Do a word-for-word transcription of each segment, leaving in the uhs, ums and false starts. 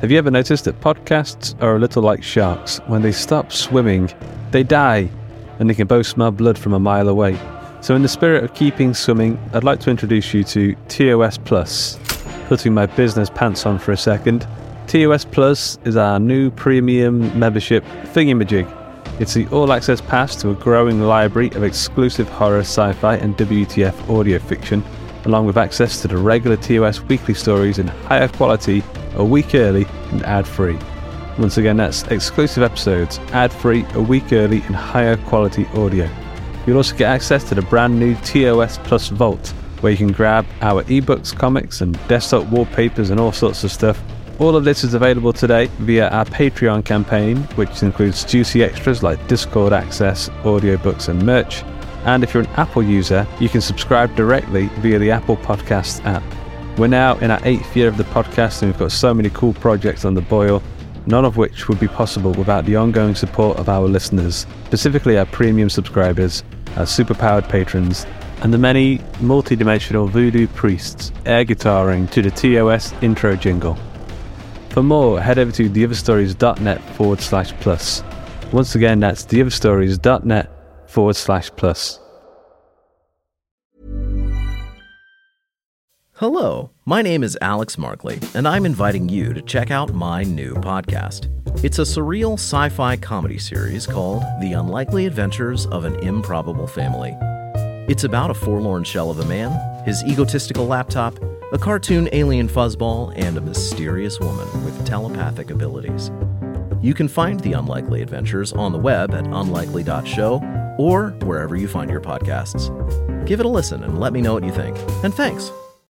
Have you ever noticed that podcasts are a little like sharks? When they stop swimming, they die, and they can both smell blood from a mile away. So in the spirit of keeping swimming, I'd like to introduce you to T O S Plus. Putting my business pants on for a second, T O S Plus is our new premium membership thingamajig. It's the all-access pass to a growing library of exclusive horror, sci-fi and W T F audio fiction, along with access to the regular T O S Weekly Stories in higher quality, a week early and ad-free. Once again, that's exclusive episodes, ad-free, a week early and higher quality audio. You'll also get access to the brand new T O S Plus Vault, where you can grab our ebooks, comics and desktop wallpapers and all sorts of stuff. All of this is available today via our Patreon campaign, which includes juicy extras like Discord access, audiobooks and merch. And if you're an Apple user, you can subscribe directly via the Apple Podcasts app. We're now in our eighth year of the podcast and we've got so many cool projects on the boil, none of which would be possible without the ongoing support of our listeners, specifically our premium subscribers, our superpowered patrons, and the many multi-dimensional voodoo priests air guitaring to the T O S intro jingle. For more, head over to theotherstories.net forward slash plus. Once again, that's theotherstories.net forward slash plus. Hello, my name is Alex Markley, and I'm inviting you to check out my new podcast. It's a surreal sci-fi comedy series called The Unlikely Adventures of an Improbable Family. It's about a forlorn shell of a man, his egotistical laptop, a cartoon alien fuzzball, and a mysterious woman with telepathic abilities. You can find The Unlikely Adventures on the web at unlikely dot show or wherever you find your podcasts. Give it a listen and let me know what you think. And thanks.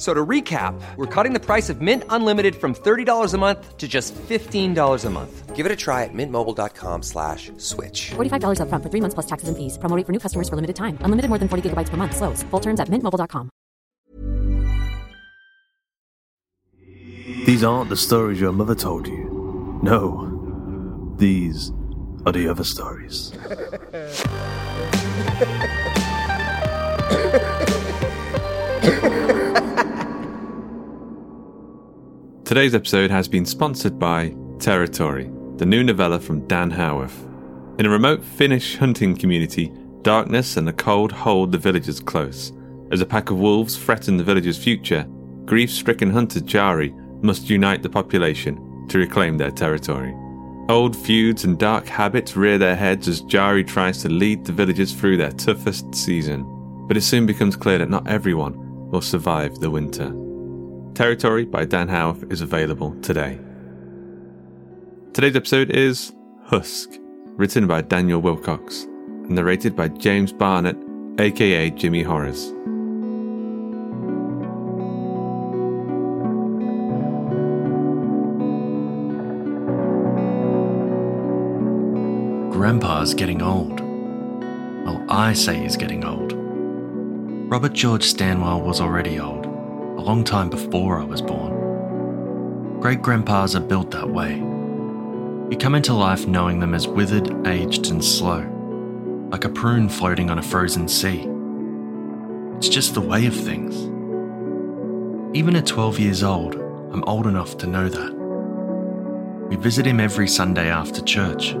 So to recap, we're cutting the price of Mint Unlimited from thirty dollars a month to just fifteen dollars a month. Give it a try at mintmobile.com slash switch. forty-five dollars up front for three months plus taxes and fees. Promo rate for new customers for limited time. Unlimited more than forty gigabytes per month. Slows full terms at mint mobile dot com. These aren't the stories your mother told you. No, these are the other stories. Today's episode has been sponsored by Territory, the new novella from Dan Howarth. In a remote Finnish hunting community, darkness and the cold hold the villagers close. As a pack of wolves threaten the village's future, grief-stricken hunter Jari must unite the population to reclaim their territory. Old feuds and dark habits rear their heads as Jari tries to lead the villagers through their toughest season, but it soon becomes clear that not everyone will survive the winter. Territory by Dan Howarth is available today. Today's episode is Husk, written by Daniel Willcocks and narrated by James Barnett, aka Jimmy Horrors. Grandpa's getting old. Well, I say he's getting old. Robert George Stanwell was already old, a long time before I was born. Great-grandpas are built that way. You come into life knowing them as withered, aged and slow, like a prune floating on a frozen sea. It's just the way of things. Even at twelve years old, I'm old enough to know that. We visit him every Sunday after church.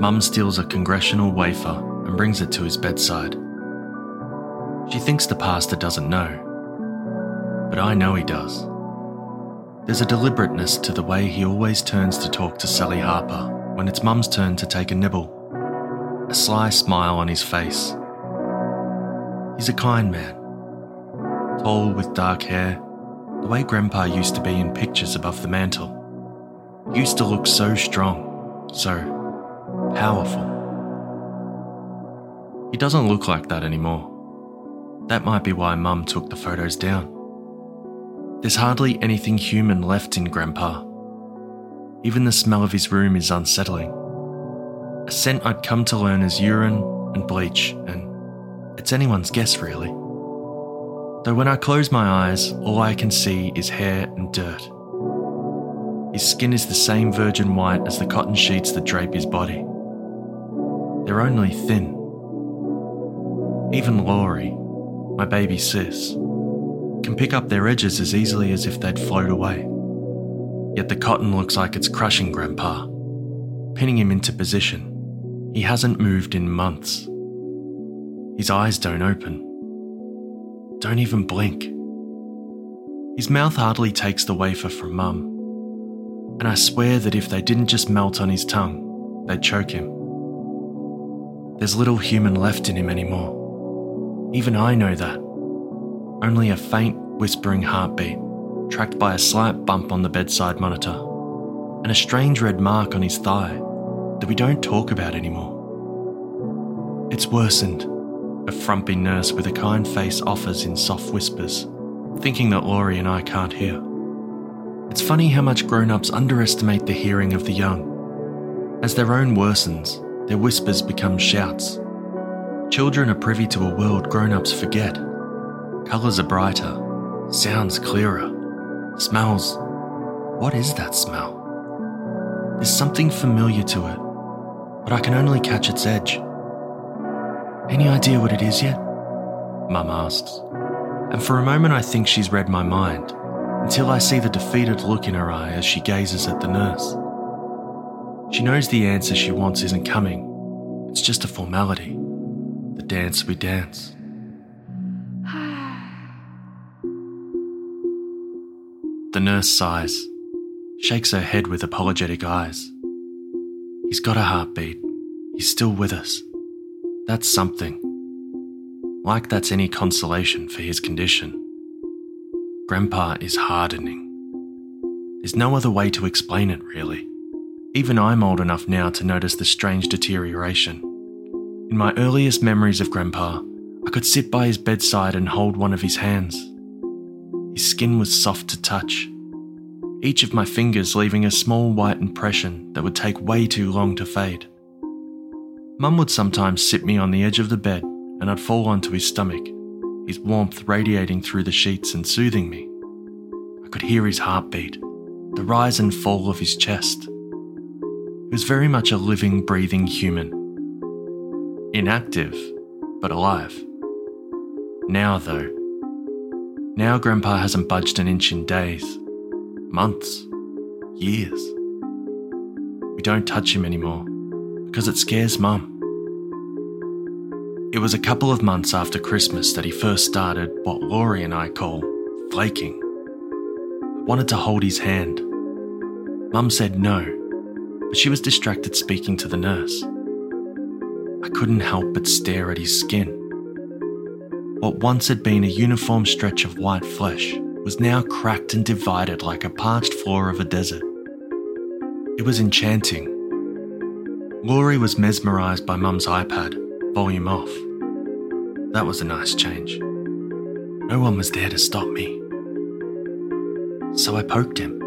Mum steals a congressional wafer and brings it to his bedside. She thinks the pastor doesn't know, but I know he does. There's a deliberateness to the way he always turns to talk to Sally Harper when it's Mum's turn to take a nibble, a sly smile on his face. He's a kind man, tall with dark hair, the way Grandpa used to be in pictures above the mantel. He used to look so strong, so powerful. He doesn't look like that anymore. That might be why Mum took the photos down. There's hardly anything human left in Grandpa. Even the smell of his room is unsettling. A scent I'd come to learn as urine and bleach, and it's anyone's guess really. Though when I close my eyes, all I can see is hair and dirt His skin is the same virgin white as the cotton sheets that drape his body. They're only thin. Even Laurie, my baby sis, can pick up their edges as easily as if they'd float away. Yet the cotton looks like it's crushing Grandpa, pinning him into position. He hasn't moved in months. His eyes don't open. Don't even blink. His mouth hardly takes the wafer from Mum. And I swear that if they didn't just melt on his tongue, they'd choke him. There's little human left in him anymore. Even I know that. Only a faint, whispering heartbeat, tracked by a slight bump on the bedside monitor, and a strange red mark on his thigh that we don't talk about anymore. It's worsened, a frumpy nurse with a kind face offers in soft whispers, thinking that Laurie and I can't hear. It's funny how much grown-ups underestimate the hearing of the young. As their own worsens, their whispers become shouts. Children are privy to a world grown-ups forget. Colours are brighter, sounds clearer, smells. What is that smell? There's something familiar to it, but I can only catch its edge. Any idea what it is yet? Mum asks, and for a moment I think she's read my mind, until I see the defeated look in her eye as she gazes at the nurse. She knows the answer she wants isn't coming, it's just a formality, the dance we dance. The nurse sighs, shakes her head with apologetic eyes. He's got a heartbeat. He's still with us. That's something. Like that's any consolation for his condition. Grandpa is hardening. There's no other way to explain it, really. Even I'm old enough now to notice the strange deterioration. In my earliest memories of Grandpa, I could sit by his bedside and hold one of his hands. His skin was soft to touch, each of my fingers leaving a small white impression that would take way too long to fade. Mum would sometimes sit me on the edge of the bed and I'd fall onto his stomach, his warmth radiating through the sheets and soothing me. I could hear his heartbeat, the rise and fall of his chest. He was very much a living, breathing human. Inactive, but alive. Now, though, Now Grandpa hasn't budged an inch in days, months, years. We don't touch him anymore because it scares Mum. It was a couple of months after Christmas that he first started what Laurie and I call flaking. I wanted to hold his hand. Mum said no, but she was distracted speaking to the nurse. I couldn't help but stare at his skin. What once had been a uniform stretch of white flesh was now cracked and divided like a parched floor of a desert. It was enchanting. Laurie was mesmerised by Mum's iPad, volume off. That was a nice change. No one was there to stop me. So I poked him.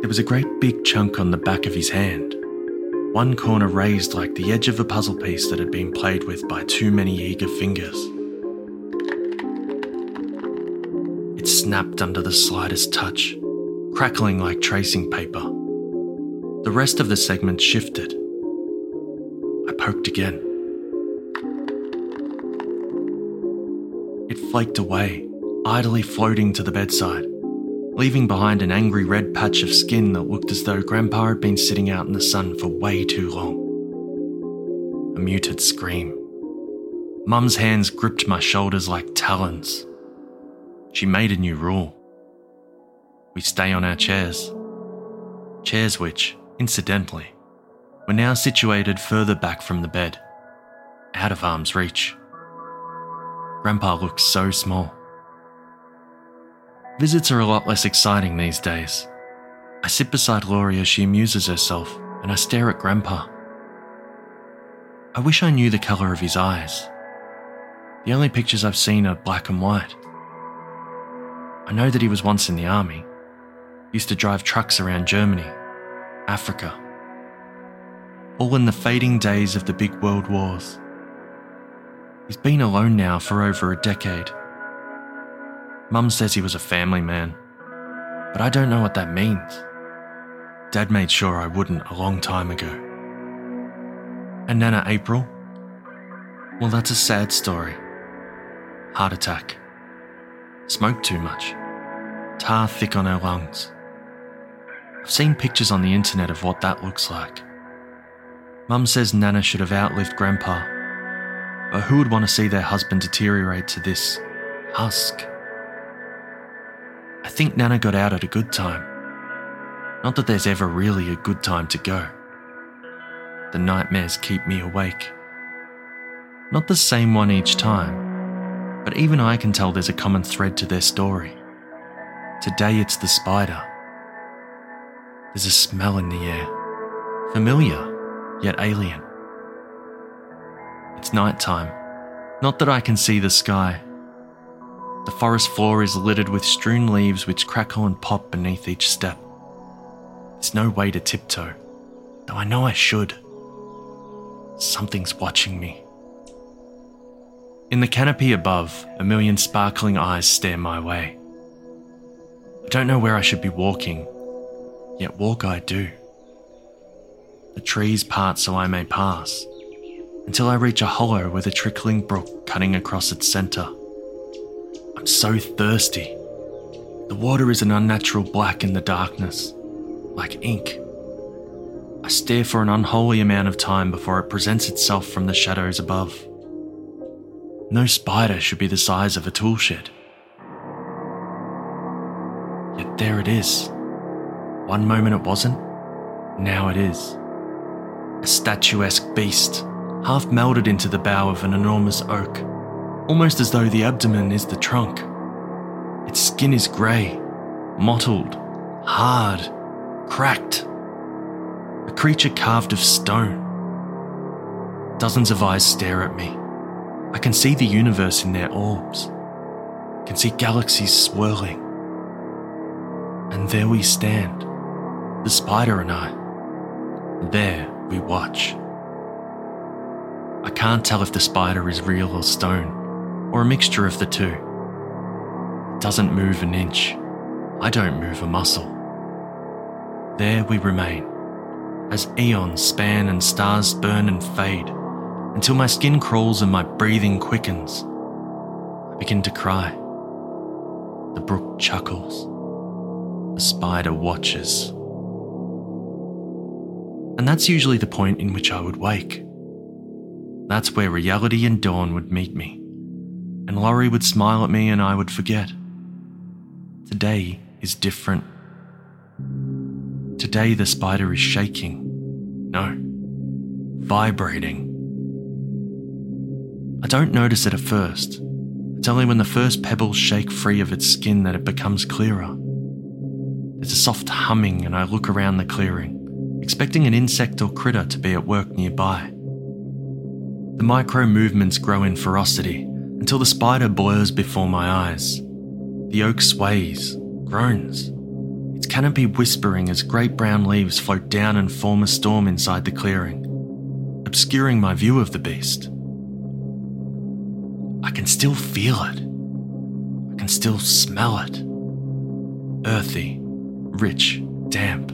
There was a great big chunk on the back of his hand, one corner raised like the edge of a puzzle piece that had been played with by too many eager fingers. It snapped under the slightest touch, crackling like tracing paper. The rest of the segment shifted. I poked again. It flaked away, idly floating to the bedside, leaving behind an angry red patch of skin that looked as though Grandpa had been sitting out in the sun for way too long. A muted scream. Mum's hands gripped my shoulders like talons. She made a new rule. We stay on our chairs. Chairs which, incidentally, were now situated further back from the bed, out of arm's reach. Grandpa looked so small. Visits are a lot less exciting these days. I sit beside Laurie as she amuses herself, and I stare at Grandpa. I wish I knew the colour of his eyes. The only pictures I've seen are black and white. I know that he was once in the army, used to drive trucks around Germany, Africa, all in the fading days of the big world wars. He's been alone now for over a decade. Mum says he was a family man. but I don't know what that means. Dad made sure I wouldn't a long time ago. And Nana April? Well, that's a sad story. Heart attack. Smoked too much. Tar thick on her lungs. I've seen pictures on the internet of what that looks like. Mum says Nana should have outlived Grandpa, but who would want to see their husband deteriorate to this husk? I think Nana got out at a good time. Not that there's ever really a good time to go. The nightmares keep me awake. Not the same one each time, but even I can tell there's a common thread to their story. Today it's the spider. There's a smell in the air, familiar, yet alien. It's nighttime. Not that I can see the sky. The forest floor is littered with strewn leaves which crackle and pop beneath each step. There's no way to tiptoe, though I know I should. Something's watching me. In the canopy above, a million sparkling eyes stare my way. I don't know where I should be walking, yet walk I do. The trees part so I may pass, until I reach a hollow with a trickling brook cutting across its centre. I'm so thirsty. The water is an unnatural black in the darkness, like ink. I stare for an unholy amount of time before it presents itself from the shadows above. No spider should be the size of a tool shed. Yet there it is. One moment it wasn't, now it is. A statuesque beast, half melded into the bough of an enormous oak, almost as though the abdomen is the trunk. Its skin is grey, mottled, hard, cracked. A creature carved of stone. Dozens of eyes stare at me. I can see the universe in their orbs. I can see galaxies swirling. And there we stand, the spider and I. There we watch. I can't tell if the spider is real or stone, or a mixture of the two. It doesn't move an inch. I don't move a muscle. There we remain, as eons span and stars burn and fade, until my skin crawls and my breathing quickens. I begin to cry. The brook chuckles. The spider watches. And that's usually the point in which I would wake. That's where reality and dawn would meet me, and Laurie would smile at me and I would forget. Today is different. Today the spider is shaking. No, vibrating. I don't notice it at first. It's only when the first pebbles shake free of its skin that it becomes clearer. There's a soft humming and I look around the clearing, expecting an insect or critter to be at work nearby. The micro movements grow in ferocity until the spider blurs before my eyes. The oak sways, groans, its canopy whispering as great brown leaves float down and form a storm inside the clearing, obscuring my view of the beast. I can still feel it. I can still smell it. Earthy, rich, damp.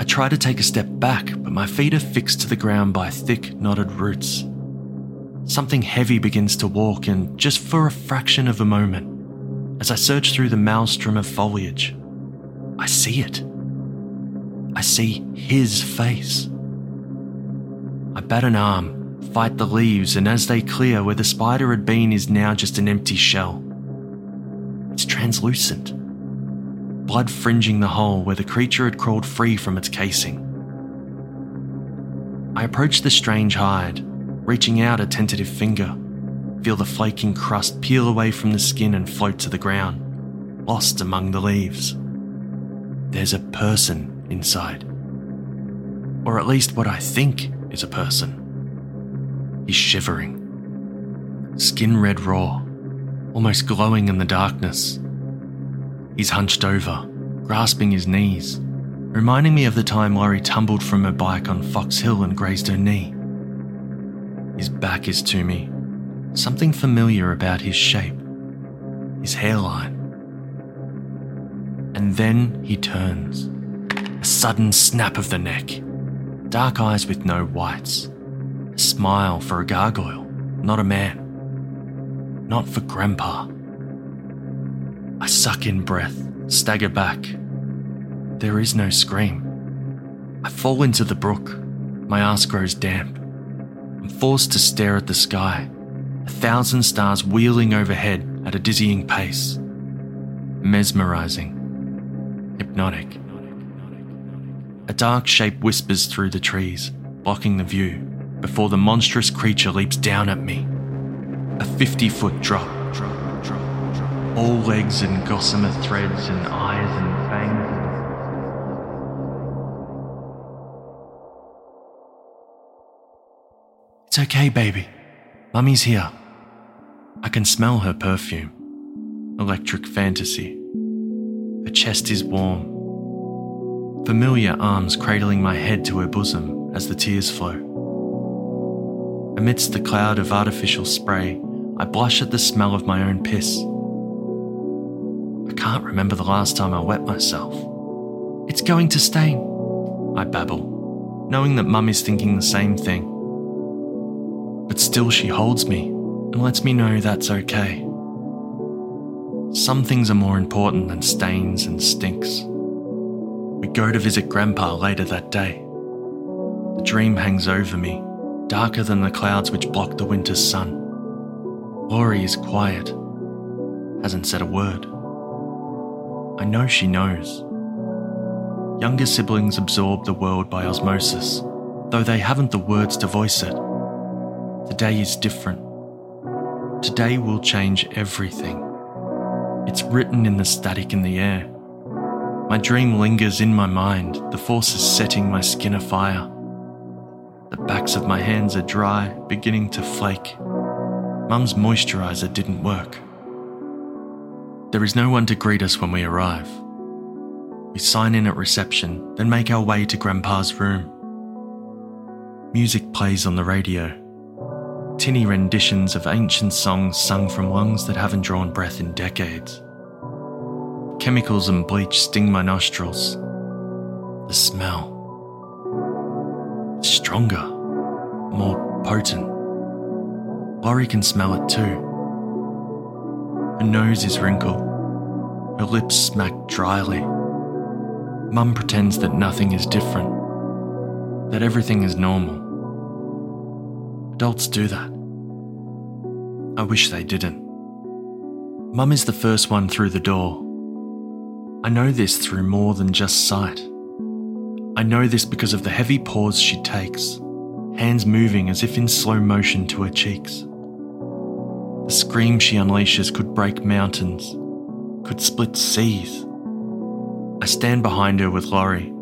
I try to take a step back, but my feet are fixed to the ground by thick, knotted roots. Something heavy begins to walk in just for a fraction of a moment. As I search through the maelstrom of foliage, I see it. I see his face. I bat an arm, fight the leaves, and as they clear, where the spider had been is now just an empty shell. It's translucent, blood fringing the hole where the creature had crawled free from its casing. I approach the strange hide, reaching out a tentative finger, feel the flaking crust peel away from the skin and float to the ground, lost among the leaves. There's a person inside. Or at least what I think is a person. He's shivering, skin red raw, almost glowing in the darkness. He's hunched over, grasping his knees, reminding me of the time Laurie tumbled from her bike on Fox Hill and grazed her knee. His back is to me, something familiar about his shape, his hairline. and then he turns. A sudden snap of the neck. Dark eyes with no whites. A smile for a gargoyle, not a man. Not for Grandpa. I suck in breath, stagger back. There is no scream. I fall into the brook. My ass grows damp. I'm forced to stare at the sky. A thousand stars wheeling overhead at a dizzying pace. Mesmerizing. Hypnotic. A dark shape whispers through the trees, blocking the view, before the monstrous creature leaps down at me. A fifty-foot drop. All legs and gossamer threads and eyes and fangs. It's okay, baby. Mummy's here. I can smell her perfume. Electric fantasy. Her chest is warm. Familiar arms cradling my head to her bosom as the tears flow. Amidst the cloud of artificial spray, I blush at the smell of my own piss. I can't remember the last time I wet myself. It's going to stain, I babble, knowing that Mum is thinking the same thing. But still she holds me and lets me know that's okay. Some things are more important than stains and stinks. We go to visit Grandpa later that day. The dream hangs over me, darker than the clouds which block the winter sun. Laurie is quiet, hasn't said a word. I know she knows. Younger siblings absorb the world by osmosis, though they haven't the words to voice it. Today is different. Today will change everything. It's written in the static in the air. My dream lingers in my mind, the forces setting my skin afire. The backs of my hands are dry, beginning to flake. Mum's moisturiser didn't work. There is no one to greet us when we arrive. We sign in at reception, then make our way to Grandpa's room. Music plays on the radio. Tinny renditions of ancient songs sung from lungs that haven't drawn breath in decades. Chemicals and bleach sting my nostrils. The smell. It's stronger, more potent. Laurie can smell it too. Her nose is wrinkled. Her lips smack dryly. Mum pretends that nothing is different, that everything is normal. Adults do that. I wish they didn't. Mum is the first one through the door. I know this through more than just sight. I know this because of the heavy pause she takes, hands moving as if in slow motion to her cheeks. The scream she unleashes could break mountains, could split seas. I stand behind her with Laurie,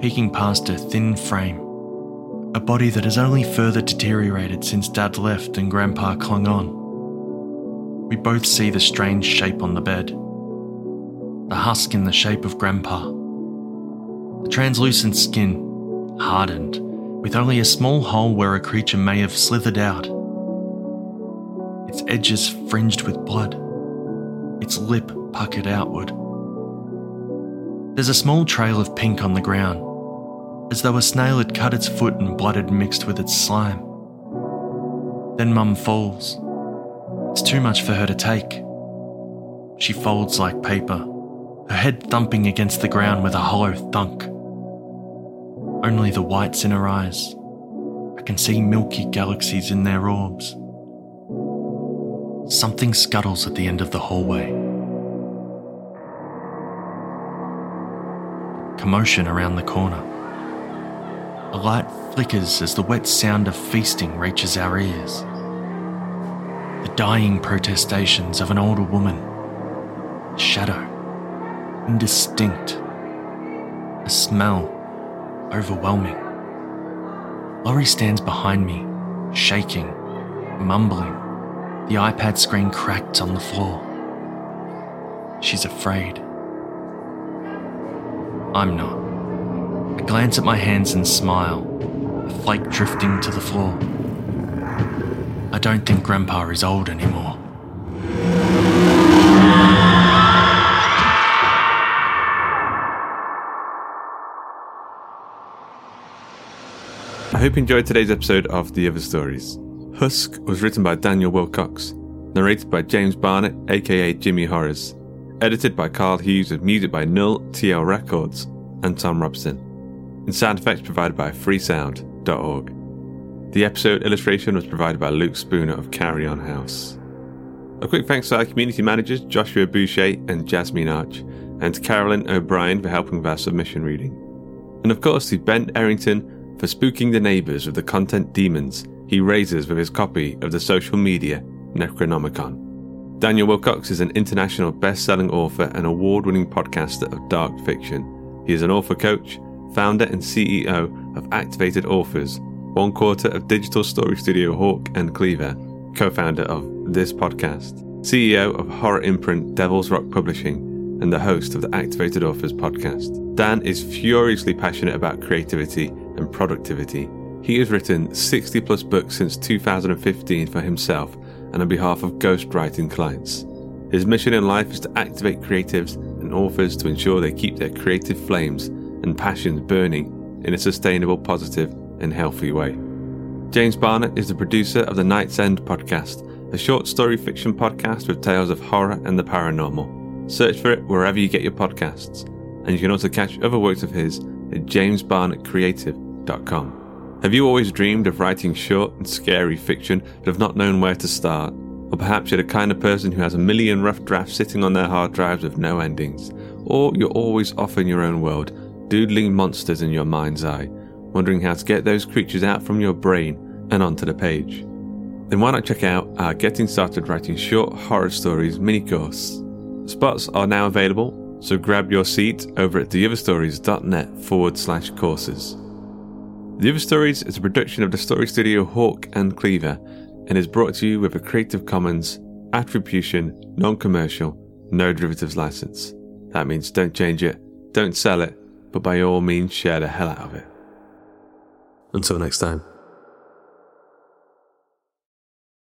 peeking past her thin frame. A body that has only further deteriorated since Dad left and Grandpa clung on. We both see the strange shape on the bed. The husk in the shape of Grandpa. The translucent skin, hardened, with only a small hole where a creature may have slithered out. Its edges fringed with blood. Its lip puckered outward. There's a small trail of pink on the ground. As though a snail had cut its foot and blood had mixed with its slime. Then Mum falls. It's too much for her to take. She folds like paper, her head thumping against the ground with a hollow thunk. Only the whites in her eyes. I can see milky galaxies in their orbs. Something scuttles at the end of the hallway. Commotion around the corner. A light flickers as the wet sound of feasting reaches our ears. The dying protestations of an older woman. Shadow. Indistinct. A smell. Overwhelming. Laurie stands behind me, shaking, mumbling. The iPad screen cracked on the floor. She's afraid. I'm not. I glance at my hands and smile, a flake drifting to the floor. I don't think Grandpa is old anymore. I hope you enjoyed today's episode of The Other Stories. Husk was written by Daniel Willcocks, narrated by James Barnett, aka Jimmy Horrors, edited by Karl Hughes with music by Nul Tiel Records and Tom Robson, and sound effects provided by freesound dot org. The episode illustration was provided by Luke Spooner of Carry On House. A quick thanks to our community managers Joshua Boucher and Jasmine Arch, and to Carolyn O'Brien for helping with our submission reading. And of course to Ben Errington for spooking the neighbours with the content demons he raises with his copy of the social media Necronomicon. Daniel Wilcox is an international best-selling author and award-winning podcaster of dark fiction. He is an author coach, founder and C E O of Activated Authors, one quarter of digital story studio Hawk and Cleaver, co-founder of this podcast, C E O of horror imprint Devil's Rock Publishing, and the host of the Activated Authors podcast. Dan is furiously passionate about creativity and productivity. He has written sixty plus books since two thousand fifteen for himself and on behalf of ghostwriting clients. His mission in life is to activate creatives and authors to ensure they keep their creative flames and passions burning in a sustainable, positive and healthy way. James Barnett is the producer of the Night's End podcast, a short story fiction podcast with tales of horror and the paranormal. Search for it wherever you get your podcasts, and you can also catch other works of his at james barnett creative dot com. Have you always dreamed of writing short and scary fiction but have not known where to start? Or perhaps you're the kind of person who has a million rough drafts sitting on their hard drives with no endings. Or you're always off in your own world, doodling monsters in your mind's eye, wondering how to get those creatures out from your brain and onto the page. Then why not check out our Getting Started Writing Short Horror Stories mini-course. Spots are now available, so grab your seat over at theotherstories.net forward slash courses. The Other Stories is a production of the story studio Hawk and Cleaver and is brought to you with a Creative Commons, Attribution, Non-Commercial, No Derivatives license. That means don't change it, don't sell it, but by all means share the hell out of it. Until next time.